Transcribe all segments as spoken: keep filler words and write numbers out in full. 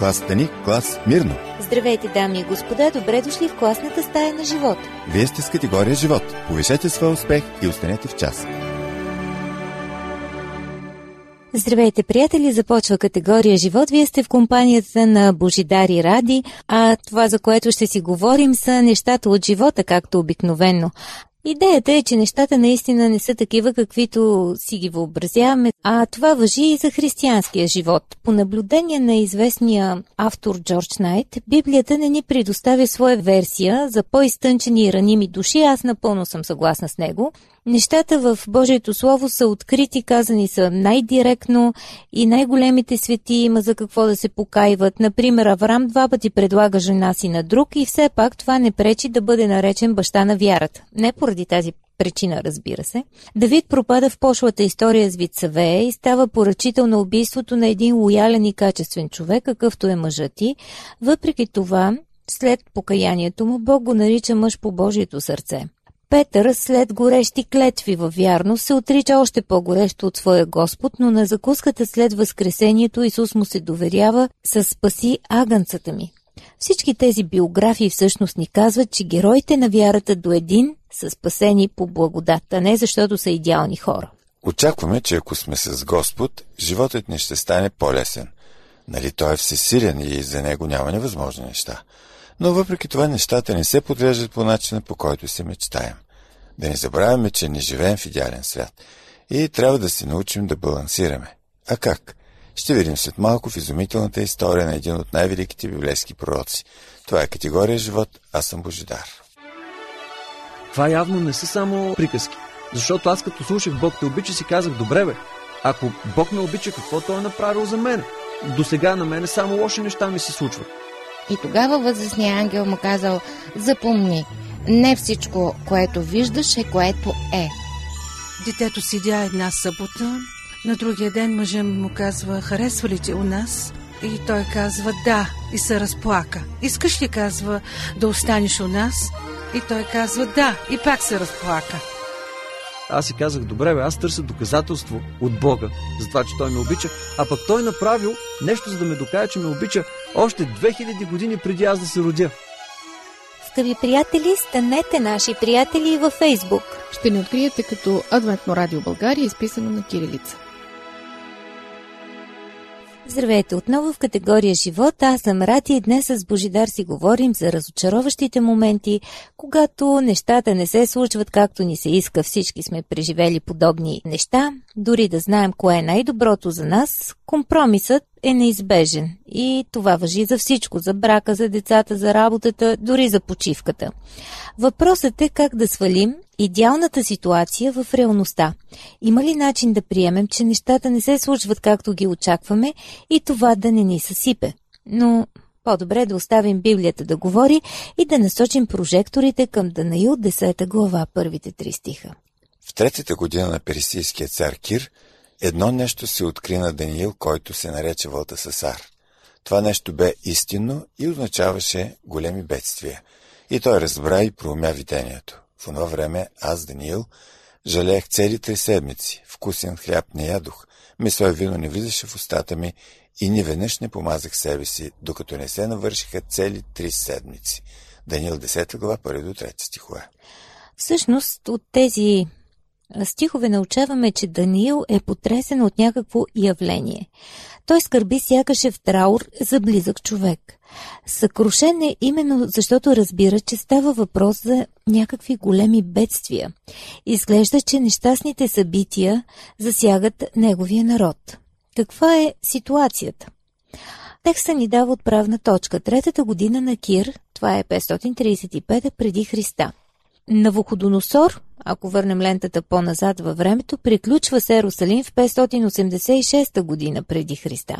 Клас Стани, клас Мирно. Здравейте, дами и господа, добре дошли в класната стая на живот. Вие сте с категория живот. Повишете своя успех и останете в час. Здравейте, приятели, започва категория живот. Вие сте в компанията на Божидар Ради, а това, за което ще си говорим, са нещата от живота, както обикновено. Идеята е, че нещата наистина не са такива, каквито си ги въобразяваме, а това важи и за християнския живот. По наблюдение на известния автор Джордж Найт, Библията не ни предоставя своя версия за по-изтънчени и раними души, аз напълно съм съгласна с него. Нещата в Божието Слово са открити, казани са най-директно и най-големите свети има за какво да се покайват. Например, Авраам два пъти предлага жена си на друг и все пак това не пречи да бъде наречен баща на вярата. Не поради тази причина, разбира се. Давид пропада в пошлата история с Вицавея и става поръчител на убийството на един лоялен и качествен човек, какъвто е мъжът ти. Въпреки това, след покаянието му, Бог го нарича мъж по Божието сърце. Петър, след горещи клетви във вярност, се отрича още по-горещо от своя Господ, но на закуската след възкресението Исус му се доверява със "Спаси агънцата ми". Всички тези биографии всъщност ни казват, че героите на вярата до един са спасени по благодат, а не защото са идеални хора. Очакваме, че ако сме с Господ, животът ни ще стане по-лесен. Нали, той е всесилен и за него няма невъзможни неща. Но въпреки това нещата не се подреждат по начина, по който си мечтаем. Да не забравяме, че не живеем в идеален свят и трябва да се научим да балансираме. А как? Ще видим след малко в изумителната история на един от най-великите библейски пророци. Това е категория живот, аз съм Божидар. Това явно не са само приказки, защото аз като слушах "Бог те обича" си казах: добре бе, ако Бог ме обича, какво той е направил за мен? До сега на мене само лоши неща ми се случват. И тогава възрастният ангел му казал: запомни, не всичко, което виждаш, е което е. Детето седя една събота, на другия ден мъжът му казва: харесва ли ти у нас? И той казва: да, и се разплака. Искаш ли, казва, да останеш у нас? И той казва: да, и пак се разплака. Аз си казах: добре бе, аз търся доказателство от Бога за това, че той ме обича, а пък той направил нещо, за да ме докаже, че ме обича още две хиляди години преди аз да се родя. Скъпи приятели, станете наши приятели във Фейсбук. Ще ни откриете като Адвентно радио България, изписано на кирилица. Здравейте отново в категория живот. Аз съм Рати и днес с Божидар си говорим за разочароващите моменти, когато нещата не се случват както ни се иска. Всички сме преживели подобни неща. Дори да знаем кое е най-доброто за нас, компромисът е неизбежен. И това важи за всичко, за брака, за децата, за работата, дори за почивката. Въпросът е как да свалим идеалната ситуация в реалността. Има ли начин да приемем, че нещата не се случват както ги очакваме и това да не ни съсипе? Но по-добре да оставим Библията да говори и да насочим прожекторите към Даниил десета глава, първите три стиха. В третата година на персийския цар Кир едно нещо се откри на Даниил, който се нарече Вълтасасар. Това нещо бе истинно и означаваше големи бедствия. И той разбра и проумя видението. В това време аз, Даниил, жалех цели три седмици, вкусен хляб не ядох, месо и вино не влизаше в устата ми и ни веднъж не помазах себе си, докато не се навършиха цели три седмици. Даниил десета глава, първи до трети стихове. Всъщност от тези стихове научаваме, че Даниил е потресен от някакво явление. Той скърби сякаш е в траур за близък човек. Съкрушен е именно защото разбира, че става въпрос за някакви големи бедствия. Изглежда, че нещастните събития засягат неговия народ. Каква е ситуацията? Текста ни дава отправна точка. Третата година на Кир, това е петстотин тридесет и пета преди Христа. Навуходоносор, ако върнем лентата по-назад във времето, приключва с Ерусалим в петстотин осемдесет и шеста година преди Христа.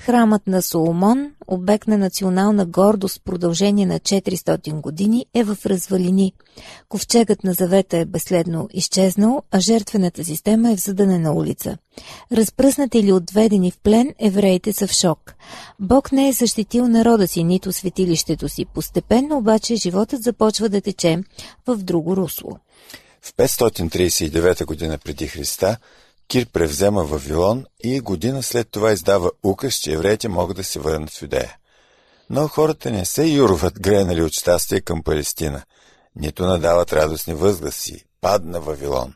Храмът на Соломон, обект на национална гордост в продължение на четиристотин години, е в развалини. Ковчегът на Завета е безследно изчезнал, а жертвената система е в задънена улица. Разпръснати или отведени в плен, евреите са в шок. Бог не е защитил народа си, нито светилището си. Постепенно обаче животът започва да тече в друго русло. В петстотин тридесет и девета година преди Христа Кир превзема Вавилон и година след това издава указ, че евреите могат да се върнат в Юдея. Но хората не се юрват гренали от щастие към Палестина, нито надават радостни възгласи. Падна Вавилон.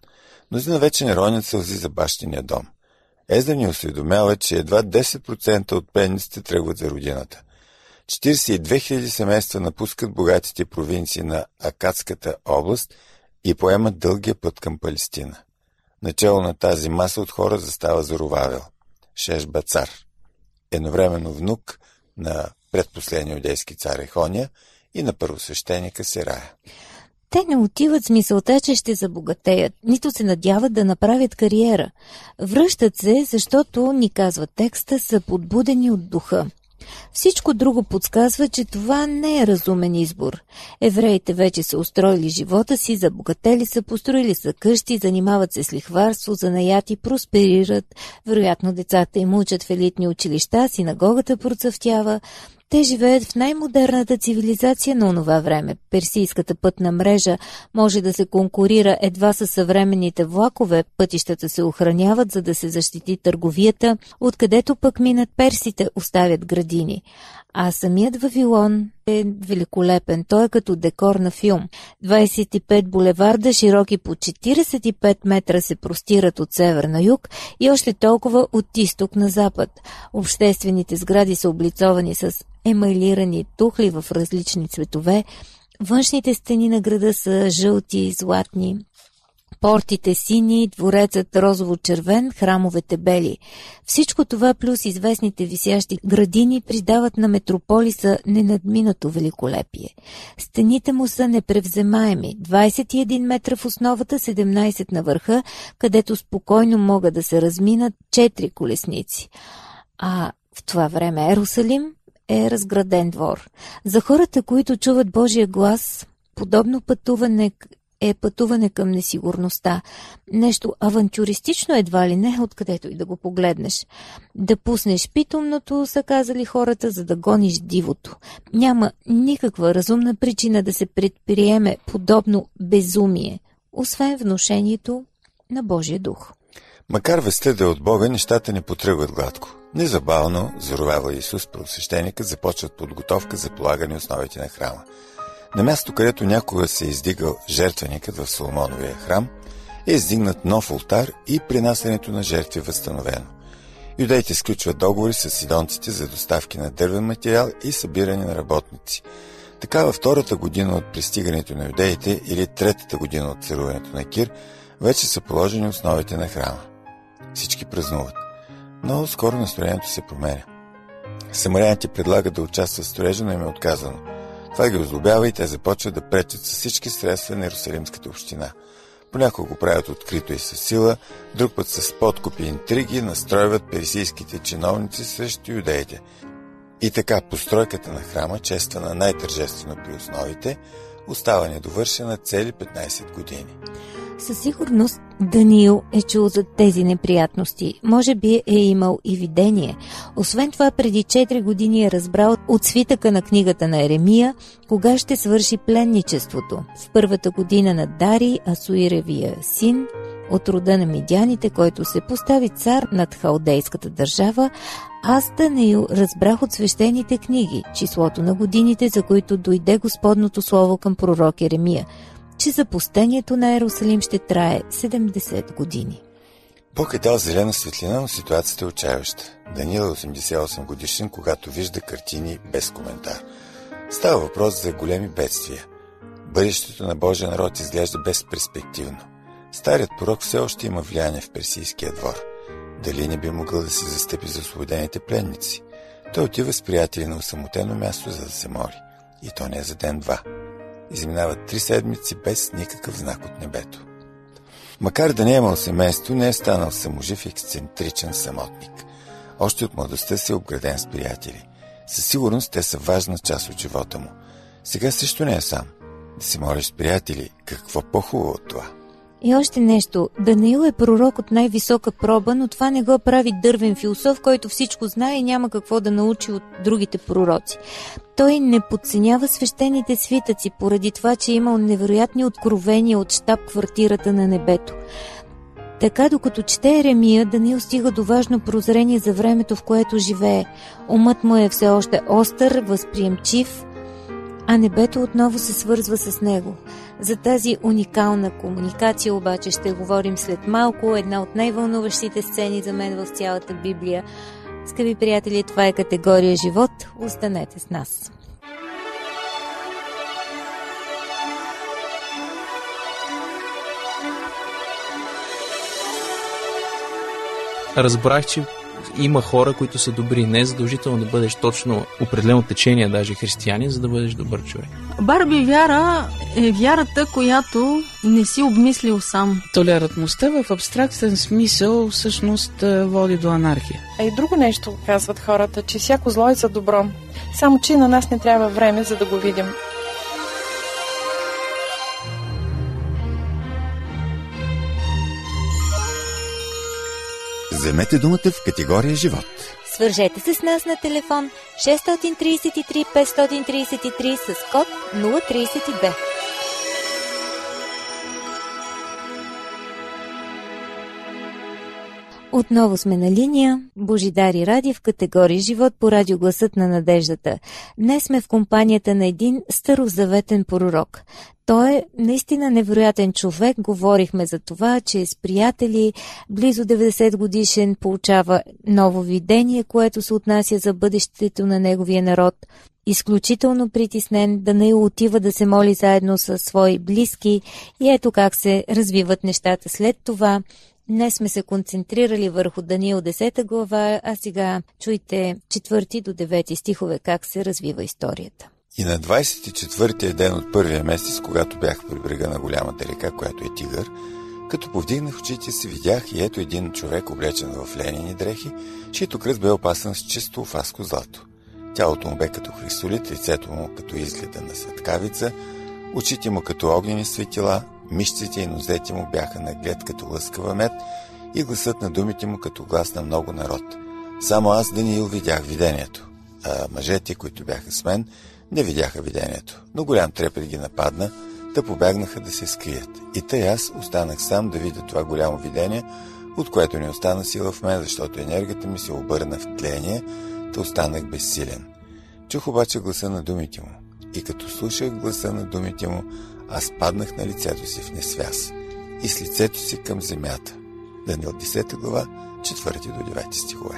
Мнозина вече не ронят сълзи за бащиния дом. Езда ни осведомява, че едва десет процента от пленниците тръгват за родината. четиридесет и две хиляди семейства напускат богатите провинции на Акадската област и поемат дългия път към Палестина. Начало на тази маса от хора застава Заровавел, Шешбацар, едновременно внук на предпоследния юдейски цар Ехония и на първосвещеника Сирая. Те не отиват с мисълта, че ще забогатеят, нито се надяват да направят кариера. Връщат се, защото, ни казва текста, са подбудени от духа. Всичко друго подсказва, че това не е разумен избор. Евреите вече са устроили живота си, забогатели са, построили са къщи, занимават се с лихварство, занаяти, просперират. Вероятно децата им учат в елитни училища, синагогата процъфтява. Те живеят в най-модерната цивилизация на онова време. Персийската пътна мрежа може да се конкурира едва с съвременните влакове, пътищата се охраняват, за да се защити търговията, откъдето пък минат персите, оставят градини. А самият Вавилон е великолепен. Той е като декор на филм. двадесет и пет булеварда, широки по четиридесет и пет метра, се простират от север на юг и още толкова от изток на запад. Обществените сгради са облицовани с емайлирани тухли в различни цветове. Външните стени на града са жълти и златни. Портите сини, дворецът розово-червен, храмовете бели. Всичко това плюс известните висящи градини придават на метрополиса ненадминато великолепие. Стените му са непревземаеми. двадесет и един метра в основата, седемнадесет на върха, където спокойно могат да се разминат четири колесници. А в това време Ерусалим е разграден двор. За хората, които чуват Божия глас, подобно пътуване е пътуване към несигурността. Нещо авантюристично едва ли не, откъдето и да го погледнеш. Да пуснеш питомното, са казали хората, за да гониш дивото. Няма никаква разумна причина да се предприеме подобно безумие, освен внушението на Божия дух. Макар вестта да е от Бога, нещата не потръгват гладко. Незабавно, Заровавел Исус, преосвещеникът, започват подготовка за полагане основите на храма. На място, където някога се е издигал жертвеникът в Соломоновия храм, е издигнат нов олтар и принасянето на жертви възстановено. Юдеите сключват договори с сидонците за доставки на дървен материал и събиране на работници. Така във втората година от пристигането на юдеите или третата година от царуването на Кир, вече са положени основите на храма. Всички празнуват, но скоро настроението се променя. Самаряните предлагат да участват в строежа, но им е отказано. Това ги озлобява и те започват да пречат с всички средства на Йерусалимската община. Понякога го правят открито и със сила, друг път с подкупи и интриги настройват персийските чиновници срещу юдеите. И така постройката на храма, чествана най-тържествено при основите, остава недовършена цели петнадесет години. Със сигурност Даниил е чул за тези неприятности. Може би е имал и видение. Освен това, преди четири години е разбрал от свитъка на книгата на Еремия кога ще свърши пленничеството. В първата година на Дарий Асуиревия син, от рода на Мидяните, който се постави цар над халдейската държава, аз, Даниил, разбрах от свещените книги числото на годините, за които дойде Господното слово към пророк Еремия, че запустението на Йерусалим ще трае седемдесет години. Бог е дал зелена светлина, но ситуацията е отчаяваща. Даниил е осемдесет и осем годишен, когато вижда картини без коментар. Става въпрос за големи бедствия. Бъдещето на Божия народ изглежда безперспективно. Старият пророк все още има влияние в персийския двор. Дали не би могъл да се застъпи за освободените пленници? Той отива с приятели на осамотено място, за да се моли. И то не е за ден-два. Изминават три седмици без никакъв знак от небето. Макар да не е имал семейство, не е станал саможив и ексцентричен самотник. Още от младостта си е обграден с приятели. Със сигурност те са важна част от живота му. Сега също не е сам. Да си молиш с приятели, какво по-хубаво от това? И още нещо. Даниил е пророк от най-висока проба, но това не го прави дървен философ, който всичко знае и няма какво да научи от другите пророци. Той не подценява свещените свитъци, поради това, че е имал невероятни откровения от щаб-квартирата на небето. Така, докато чете Еремия, Даниил стига до важно прозрение за времето, в което живее. Умът му е все още остър, възприемчив, а небето отново се свързва с него. За тази уникална комуникация обаче ще говорим след малко. Една от най-вълнуващите сцени за мен в цялата Библия. Скъпи приятели, това е категория живот. Останете с нас. Разбрах, че има хора, които са добри. Не е задължително да бъдеш точно определено течение, даже християнин, за да бъдеш добър човек. Барби вяра е вярата, която не си обмислил сам. Толерантността в абстрактен смисъл всъщност води до анархия. А и друго нещо казват хората, че всяко зло е за добро. Само че на нас не трябва време, за да го видим. Вземете думата в категория живот. Свържете се с нас на телефон шест три три пет три три с код нула три две. Отново сме на линия Божидар Ради в категория живот по радиогласът на надеждата. Днес сме в компанията на един старозаветен пророк. Той е наистина невероятен човек. Говорихме за това, че е с приятели, близо деветдесет годишен, получава ново видение, което се отнася за бъдещето на неговия народ. Изключително притеснен, Даниил отива да се моли заедно със свои близки и ето как се развиват нещата след това. Днес сме се концентрирали върху Даниил десета глава, а сега чуйте четвърти до девети стихове как се развива историята. И на двадесет и четвъртия ден от първия месец, когато бях при брега на голямата река, която е Тигър, като повдигнах очите си, видях и ето един човек облечен в ленини дрехи, чието кръст бе опасан с чисто уфаско злато. Тялото му бе като хрисолит, лицето му като изгледа на светкавица, очите му като огнени светила, мишците и нозете му бяха наглед като лъскава мед и гласът на думите му като глас на много народ. Само аз, Даниил, видях видението, а мъжете, които бяха с мен, не видяха видението, но голям трепет ги нападна, да побягнаха да се скрият. И тъй аз останах сам да видя това голямо видение, от което не остана сила в мен, защото енергията ми се обърна в тление, да останах безсилен. Чух обаче гласа на думите му, и като слушах гласа на думите му, аз паднах на лицето си в несвяз и с лицето си към земята. Даниил десета глава, четвърти до девети стихове.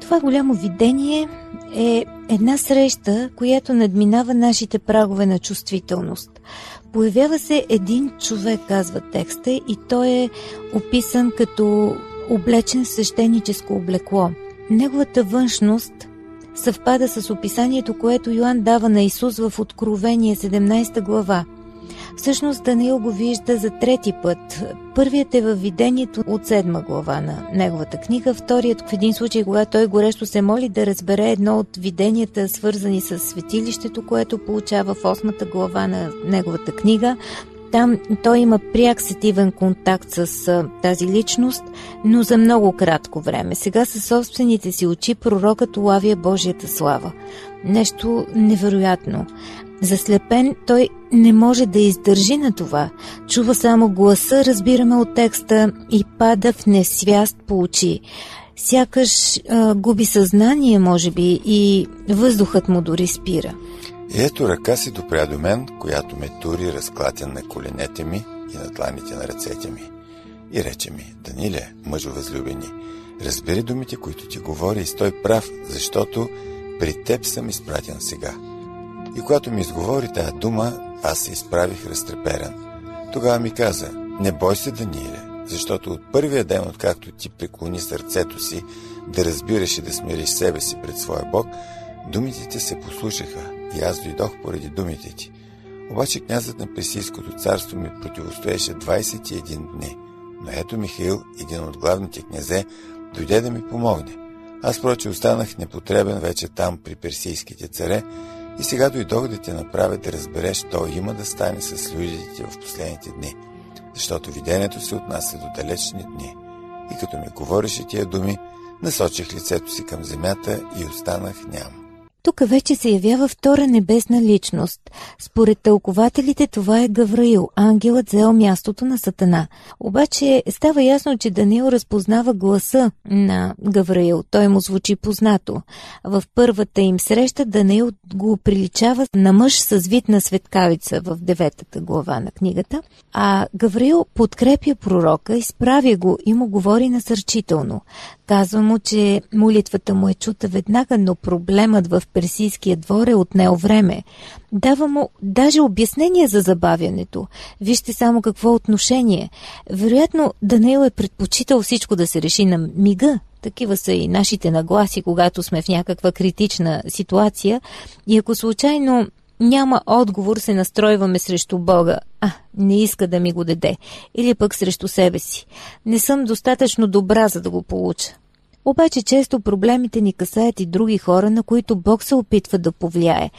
Това голямо видение е една среща, която надминава нашите прагове на чувствителност. Появява се един човек, казва текста, и той е описан като облечен в свещеническо облекло. Неговата външност съвпада с описанието, което Йоан дава на Исус в Откровение седемнадесета глава. Всъщност Даниил го вижда за трети път. Първият е във видението от седма глава на неговата книга, вторият в един случай, когато той горещо се моли да разбере едно от виденията, свързани с светилището, което получава в осмата глава на неговата книга. Там той има пряк сетивен контакт с а, тази личност, но за много кратко време. Сега със собствените си очи пророкът улавя Божията слава. Нещо невероятно. Заслепен, той не може да издържи на това. Чува само гласа, разбираме от текста, и пада в несвяст по очи. Сякаш а, губи съзнание, може би, и въздухът му дори спира. И ето ръка си допря до мен, която ме тури разклатен на коленете ми и на дланите на ръцете ми. И рече ми: Даниле, мъжо възлюбени, разбери думите, които ти говори, и стой прав, защото при теб съм изпратен сега. И когато ми изговори тая дума, аз се изправих разтреперен. Тогава ми каза: не бой се, Даниле, защото от първия ден, откакто ти преклони сърцето си да разбираш и да смириш себе си пред своя Бог, думите ти се послушаха. И аз дойдох поради думите ти. Обаче князът на Персийското царство ми противостоеше двадесет и един дни. Но ето Михаил, един от главните князе, дойде да ми помогне. Аз проче останах непотребен вече там при персийските царе и сега дойдох да те направя да разбереш, то има да стане с людите в последните дни, защото видението се отнася до далечни дни. И като ми говореше тия думи, насочих лицето си към земята и останах ням. Тук вече се явява втора небесна личност. Според тълкователите това е Гавриил, ангелът заел мястото на Сатана. Обаче става ясно, че Даниил разпознава гласа на Гавриил. Той му звучи познато. В първата им среща Даниил го приличава на мъж с вид на светкавица в деветата глава на книгата, а Гавриил подкрепя пророка, изправя го и му говори насърчително. Казва му, че молитвата му е чута веднага, но проблемът в персийския двор е отнел време. Дава му даже обяснение за забавянето. Вижте само какво е отношение. Вероятно, Даниил е предпочитал всичко да се реши на мига. Такива са и нашите нагласи, когато сме в някаква критична ситуация. И ако случайно няма отговор, се настройваме срещу Бога. А, не иска да ми го даде. Или пък срещу себе си. Не съм достатъчно добра, за да го получа. Обаче често проблемите ни касаят и други хора, на които Бог се опитва да повлияе.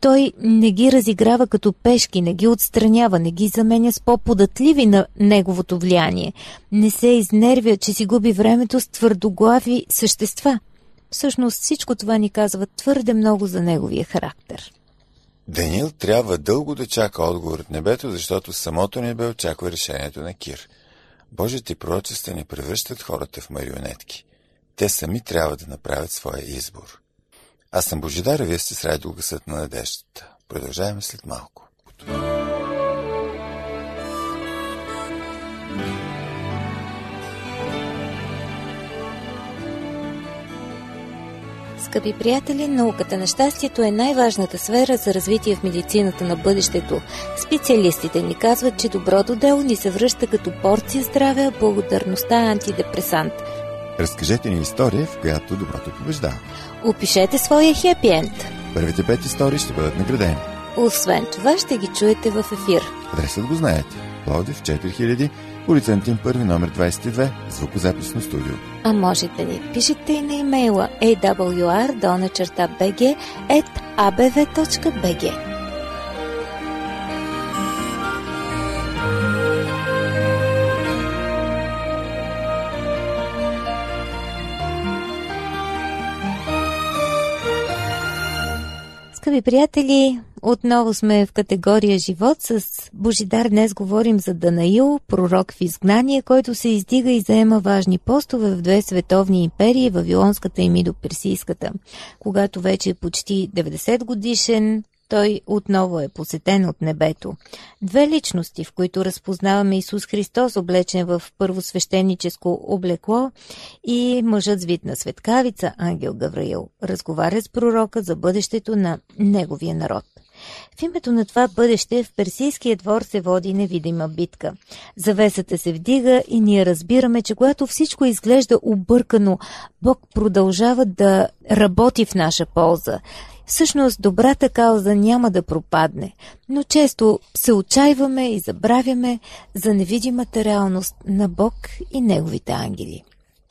Той не ги разиграва като пешки, не ги отстранява, не ги заменя с по-податливи на неговото влияние. Не се изнервя, че си губи времето с твърдоглави същества. Всъщност всичко това ни казва твърде много за неговия характер. Даниил трябва дълго да чака отговор от небето, защото самото небе очаква решението на Кир. Божите пророчества не превръщат хората в марионетки. Те сами трябва да направят своя избор. Аз съм Божидар, а вие сте с радио Гласът на надеждата. Продължаваме след малко. Скъпи приятели, науката на щастието е най-важната сфера за развитие в медицината на бъдещето. Специалистите ни казват, че доброто дело ни се връща като порция здраве, а благодарността е антидепресант. Разкажете ни история, в която доброто побеждава. Опишете своя хепи енд. Първите пет истории ще бъдат наградени. Освен това ще ги чуете в ефир. Адресът го знаете. Пловдив четири хиляди, улица Антим първи, номер двайсет и две, звукозаписно студио. А можете да ни пишете и на имейла awr долна черта bg at abv точка bg. Скъпи приятели, отново сме в категория живот с Божидар. Днес говорим за Данаил, пророк в изгнание, който се издига и заема важни постове в две световни империи, Вавилонската и Мидо-персийската. Когато вече е почти деветдесет годишен, той отново е посетен от небето. Две личности, в които разпознаваме Исус Христос, облечен в първосвещеническо облекло, и мъжът с вид на светкавица, ангел Гавриил, разговаря с пророка за бъдещето на неговия народ. В името на това бъдеще в персийския двор се води невидима битка. Завесата се вдига и ние разбираме, че когато всичко изглежда объркано, Бог продължава да работи в наша полза. Всъщност добрата кауза няма да пропадне, но често се отчаиваме и забравяме за невидимата реалност на Бог и неговите ангели.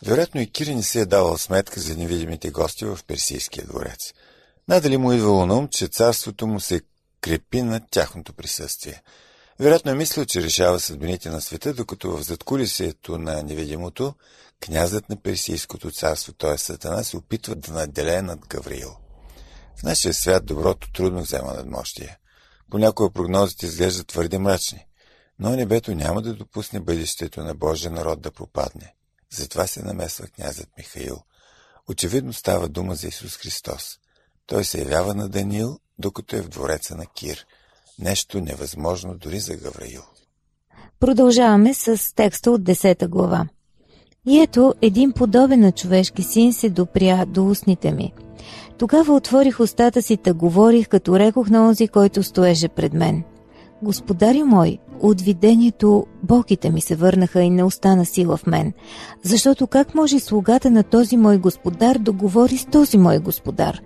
Вероятно и Кир не се е давал сметка за невидимите гости в персийския дворец. Надали му идвало на ум, че царството му се крепи на тяхното присъствие. Вероятно е мислил, че решава съдбините на света, докато в задкулисието на невидимото князът на персийското царство, т.е. Сатана, се опитва да наделее над Гавриил. В нашия свят доброто трудно взема надмощие. Понякога прогнозите изглеждат твърде мрачни, но небето няма да допусне бъдещето на Божия народ да пропадне. Затова се намесва князът Михаил. Очевидно става дума за Исус Христос. Той се явява на Даниил, докато е в двореца на Кир. Нещо невъзможно дори за Гавриил. Продължаваме с текста от десета глава. И ето, един подобен на човешки син се допря до устните ми. Тогава отворих устата си, та говорих, като рекох на онзи, който стоеше пред мен. Господарю мой, от видението болките ми се върнаха и не остана сила в мен, защото как може слугата на този мой господар да говори с този мой господар,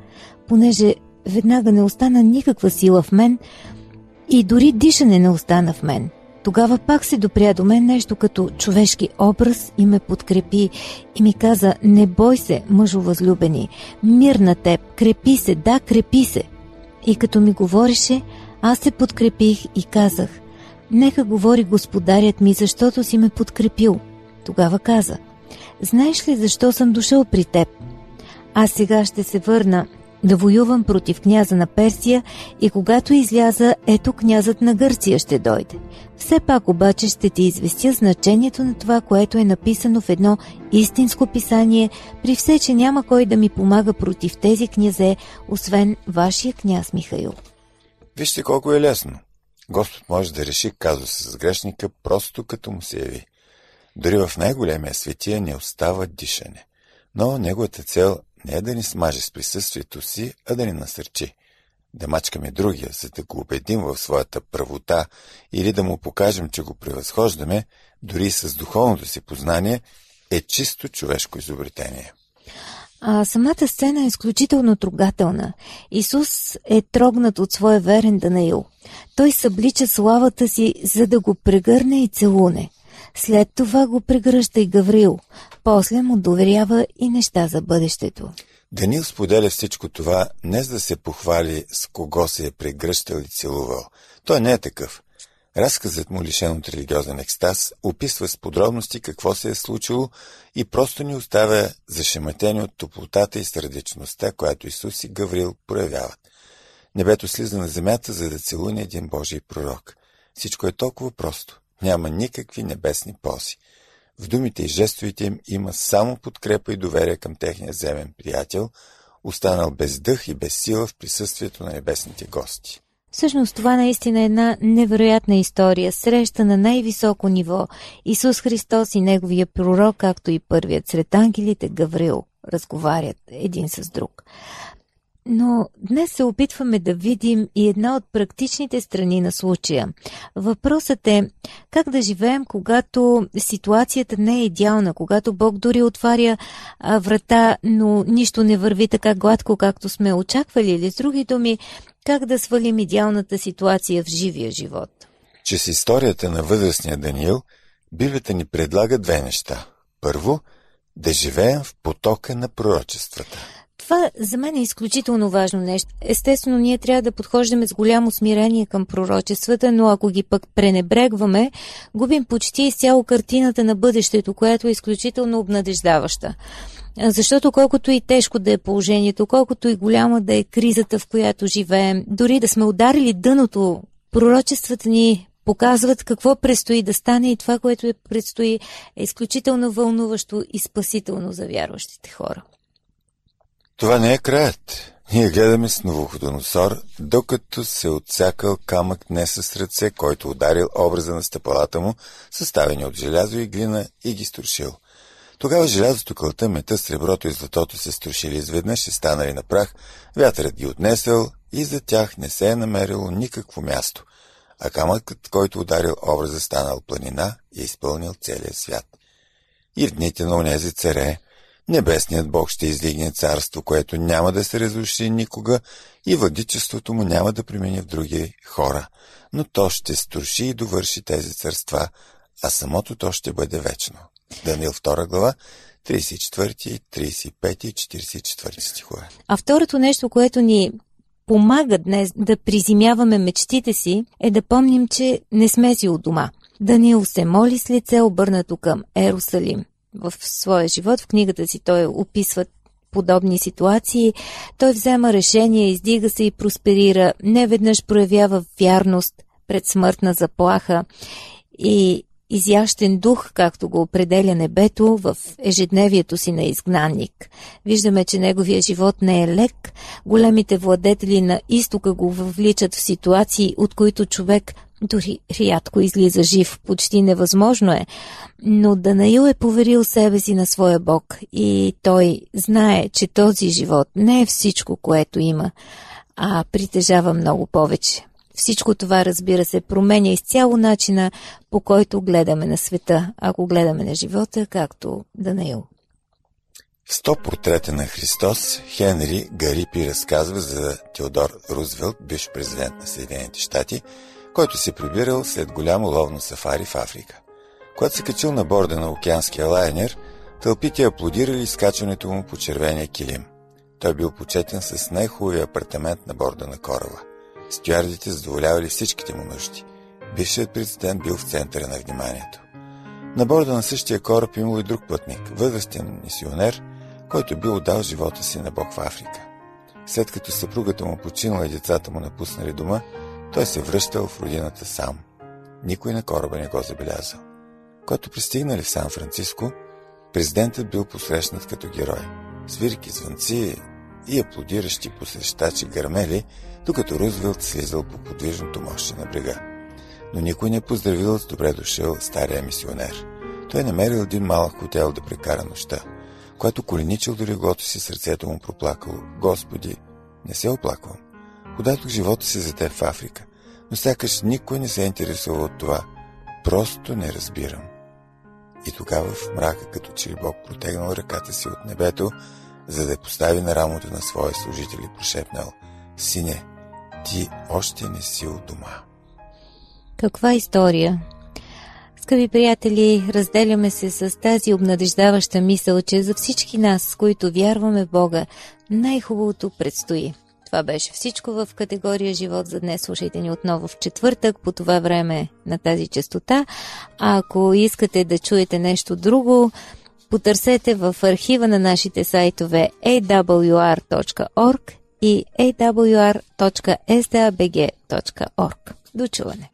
понеже веднага не остана никаква сила в мен и дори дишане не остана в мен. Тогава пак се допря до мен нещо като човешки образ и ме подкрепи и ми каза: не бой се, мъжо възлюбени, мир на теб, крепи се, да, крепи се. И като ми говореше, аз се подкрепих и казах: нека говори господарят ми, защото си ме подкрепил. Тогава каза: знаеш ли защо съм дошъл при теб? Аз сега ще се върна да воювам против княза на Персия и когато изляза, ето князът на Гърция ще дойде. Все пак обаче ще ти известя значението на това, което е написано в едно истинско писание, при все, че няма кой да ми помага против тези князе, освен вашия княз Михаил. Вижте колко е лесно. Господ може да реши казуса с грешника просто като му се яви. Дори в най-големия светия не остава дишане. Но неговата цел не е да ни смаже с присъствието си, а да ни насърчи. Да мачкаме другия, за да го убедим в своята правота или да му покажем, че го превъзхождаме, дори с духовното си познание, е чисто човешко изобретение. А самата сцена е изключително трогателна. Исус е трогнат от своя верен Даниил. Той съблича славата си, за да го прегърне и целуне. След това го прегръща и Гавриил. После му доверява и неща за бъдещето. Даниил споделя всичко това не за да се похвали с кого се е прегръщал и целувал. Той не е такъв. Разказът му, лишен от религиозен екстаз, описва с подробности какво се е случило и просто ни оставя зашеметени от топлотата и сърдечността, която Исус и Гавриил проявяват. Небето слиза на земята, за да целуне един Божий пророк. Всичко е толкова просто. Няма никакви небесни пози. В думите и жестовете им има само подкрепа и доверие към техния земен приятел, останал без дъх и без сила в присъствието на небесните гости. Всъщност това наистина е една невероятна история, среща на най-високо ниво. Исус Христос и неговия пророк, както и първият сред ангелите Гавриил, разговарят един с друг. Но днес се опитваме да видим и една от практичните страни на случая. Въпросът е как да живеем, когато ситуацията не е идеална, когато Бог дори отваря а, врата, но нищо не върви така гладко, както сме очаквали, или с други думи, как да свалим идеалната ситуация в живия живот. Чрез историята на възрастния Даниил, Библията ни предлага две неща. Първо, да живеем в потока на пророчествата. Това за мен е изключително важно нещо. Естествено, ние трябва да подхождаме с голямо смирение към пророчествата, но ако ги пък пренебрегваме, губим почти изцяло картината на бъдещето, която е изключително обнадеждаваща. Защото колкото и тежко да е положението, колкото и голяма да е кризата, в която живеем, дори да сме ударили дъното, пророчествата ни показват какво предстои да стане и това, което предстои, е изключително вълнуващо и спасително за вярващите хора. Това не е краят. Ние гледаме с Навуходоносор, докато се отсякал камък не с ръце, който ударил образа на стъпалата му, съставени от желязо и глина, и ги струшил. Тогава желязото, кълта, мета, среброто и златото се струшили изведнъж и станали на прах, вятърът ги отнесъл и за тях не се е намерило никакво място, а камъкът, който ударил образа, станал планина и изпълнил целия свят. И в дните на онези царе, небесният Бог ще издигне царство, което няма да се разруши никога и владичеството му няма да премине в други хора, но то ще струши и довърши тези царства, а самото то ще бъде вечно. Даниил втора глава, тридесет и четвърти, тридесет и пети и четиридесет и четвърти стихове. А второто нещо, което ни помага днес да приземяваме мечтите си, е да помним, че не сме си от дома. Даниил се моли с лице обърнато към Ерусалим. В своя живот, в книгата си той описва подобни ситуации, той взема решение, издига се и просперира, неведнъж проявява вярност пред смъртна заплаха и изящен дух, както го определя небето в ежедневието си на изгнанник. Виждаме, че неговия живот не е лек, големите владетели на изтока го въвличат в ситуации, от които човек дори рядко излиза жив, почти невъзможно е, но Даниил е поверил себе си на своя Бог и той знае, че този живот не е всичко, което има, а притежава много повече. Всичко това, разбира се, променя изцяло начина, по който гледаме на света, ако гледаме на живота, както Даниил. В сто портрета на Христос Хенри Гарипи разказва за Теодор Рузвелт, бивш президент на Съединените щати, който се прибирал след голямо ловно сафари в Африка. Когато се качил на борда на океанския лайнер, тълпите аплодирали изкачването му по червения килим. Той бил почетен с най-хубавия апартамент на борда на кораба. Стюардите задоволявали всичките му нужди. Бившият президент бил в центъра на вниманието. На борда на същия кораб имало и друг пътник, възрастен мисионер, който бил отдал живота си на Бог в Африка. След като съпругата му починала и децата му напуснали дома, той се връщал в родината сам. Никой на кораба не го забелязал. Когато пристигнали в Сан-Франциско, президентът бил посрещнат като герой. Свирки, звънци и аплодиращи посрещачи гърмели, докато Рузвелт слизал по подвижното мощче на брега. Но никой не поздравил с добре дошъл стария мисионер. Той намерил един малък хотел да прекара нощта. Когато коленичил до леглото си, сърцето му проплакало: „Господи, не се оплаквам. Подадох живота си за теб в Африка, но сякаш никой не се интересува от това. Просто не разбирам.“ И тогава в мрака, като че ли Бог протегнал ръката си от небето, за да постави на рамото на своя служител и прошепнал: „Сине, ти още не си у дома.“ Каква история! Скъпи приятели, разделяме се с тази обнадеждаваща мисъл, че за всички нас, с които вярваме в Бога, най-хубавото предстои. Това беше всичко в категория «Живот» за днес. Слушайте ни отново в четвъртък по това време на тази честота. А ако искате да чуете нещо друго, потърсете в архива на нашите сайтове ей дабъл ю ар точка орг и ей дабъл ю ар точка ес да би джи точка орг. До чуване!